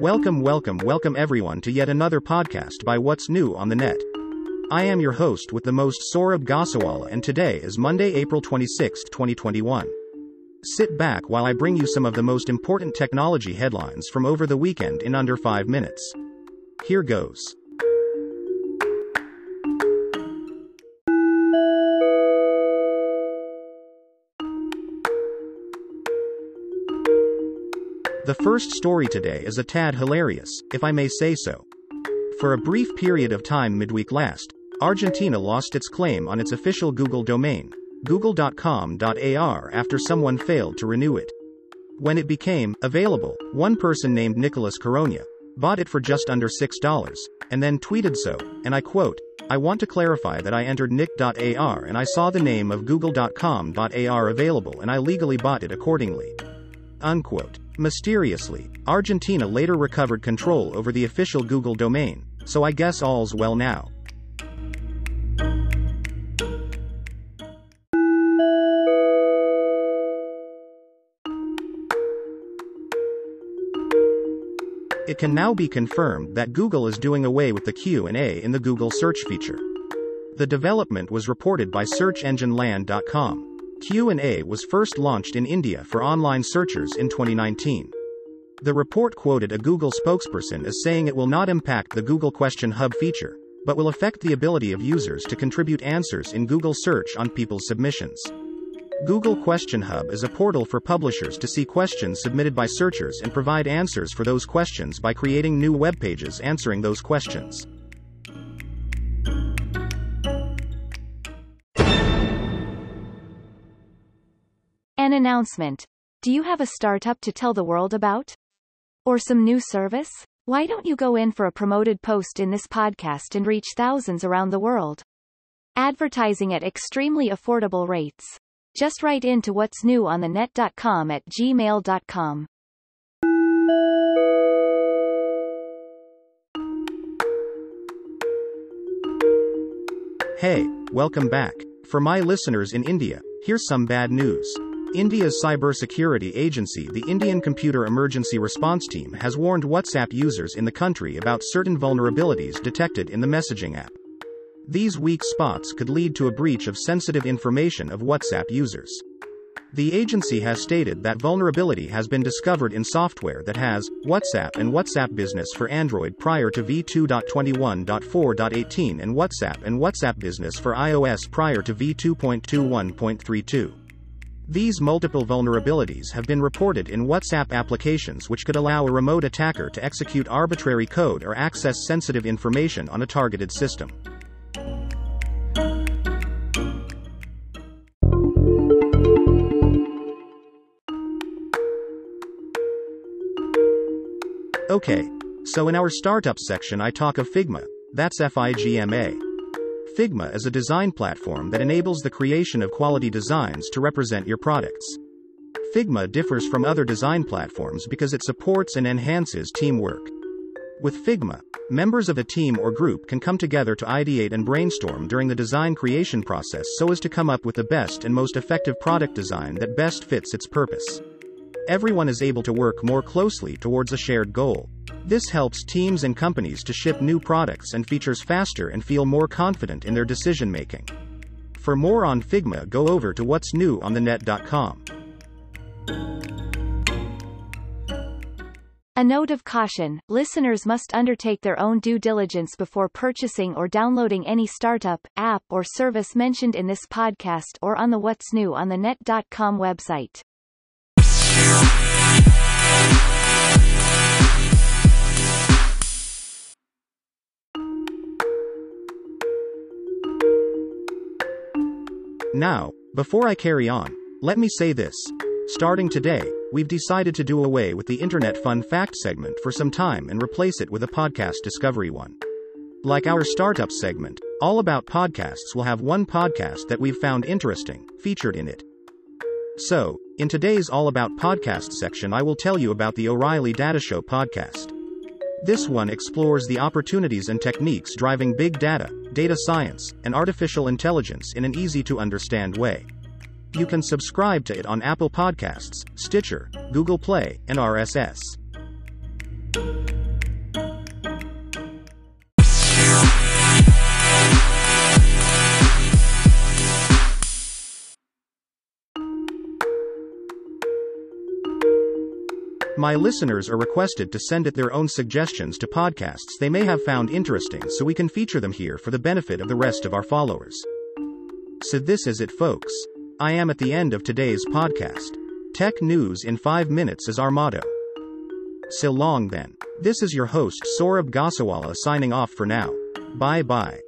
Welcome everyone to yet another podcast by What's New on the Net. I am your host with the most, Saurabh Goswala, and today is Monday, April 26, 2021. Sit back while I bring you some of the most important technology headlines from over the weekend in under 5 minutes. Here goes. The first story today is a tad hilarious, if I may say so. For a brief period of time midweek last, Argentina lost its claim on its official Google domain, google.com.ar, after someone failed to renew it. When it became available, one person named Nicolas Coronia bought it for just under $6, and then tweeted so, and I quote, "I want to clarify that I entered nick.ar and I saw the name of google.com.ar available and I legally bought it accordingly." Unquote. Mysteriously, Argentina later recovered control over the official Google domain, so I guess all's well now. It can now be confirmed that Google is doing away with the Q&A in the Google search feature. The development was reported by SearchEngineLand.com. Q&A was first launched in India for online searchers in 2019. The report quoted a Google spokesperson as saying it will not impact the Google Question Hub feature, but will affect the ability of users to contribute answers in Google search on people's submissions. Google Question Hub is a portal for publishers to see questions submitted by searchers and provide answers for those questions by creating new web pages answering those questions. An announcement. Do you have a startup to tell the world about? Or some new service? Why don't you go in for a promoted post in this podcast and reach thousands around the world? Advertising at extremely affordable rates. Just write into whatsnewonthenet.com at gmail.com. Hey, welcome back. For my listeners in India, here's some bad news. India's cybersecurity agency, the Indian Computer Emergency Response Team, has warned WhatsApp users in the country about certain vulnerabilities detected in the messaging app. These weak spots could lead to a breach of sensitive information of WhatsApp users. The agency has stated that vulnerability has been discovered in software that has WhatsApp and WhatsApp Business for Android prior to v2.21.4.18 and WhatsApp Business for iOS prior to v2.21.32. These multiple vulnerabilities have been reported in WhatsApp applications, which could allow a remote attacker to execute arbitrary code or access sensitive information on a targeted system. Okay, so in our startup section I talk of Figma, that's F-I-G-M-A. Figma is a design platform that enables the creation of quality designs to represent your products. Figma differs from other design platforms because it supports and enhances teamwork. With Figma, members of a team or group can come together to ideate and brainstorm during the design creation process so as to come up with the best and most effective product design that best fits its purpose. Everyone is able to work more closely towards a shared goal. This helps teams and companies to ship new products and features faster and feel more confident in their decision-making. For more on Figma, go over to whatsnewonthenet.com. A note of caution: listeners must undertake their own due diligence before purchasing or downloading any startup, app, or service mentioned in this podcast or on the whatsnewonthenet.com website. Now, before I carry on, let me say this. Starting today, we've decided to do away with the Internet Fun Fact segment for some time and replace it with a podcast discovery one. Like our startup segment, All About Podcasts will have one podcast that we've found interesting featured in it. So, in today's All About Podcasts section, I will tell you about the O'Reilly Data Show podcast. This one explores the opportunities and techniques driving big data, data science, and artificial intelligence in an easy-to-understand way. You can subscribe to it on Apple Podcasts, Stitcher, Google Play, and RSS. My listeners are requested to send it their own suggestions to podcasts they may have found interesting so we can feature them here for the benefit of the rest of our followers. So this is it, folks. I am at the end of today's podcast. Tech news in 5 minutes is our motto. So long then. This is your host Saurabh Goswala signing off for now. Bye bye.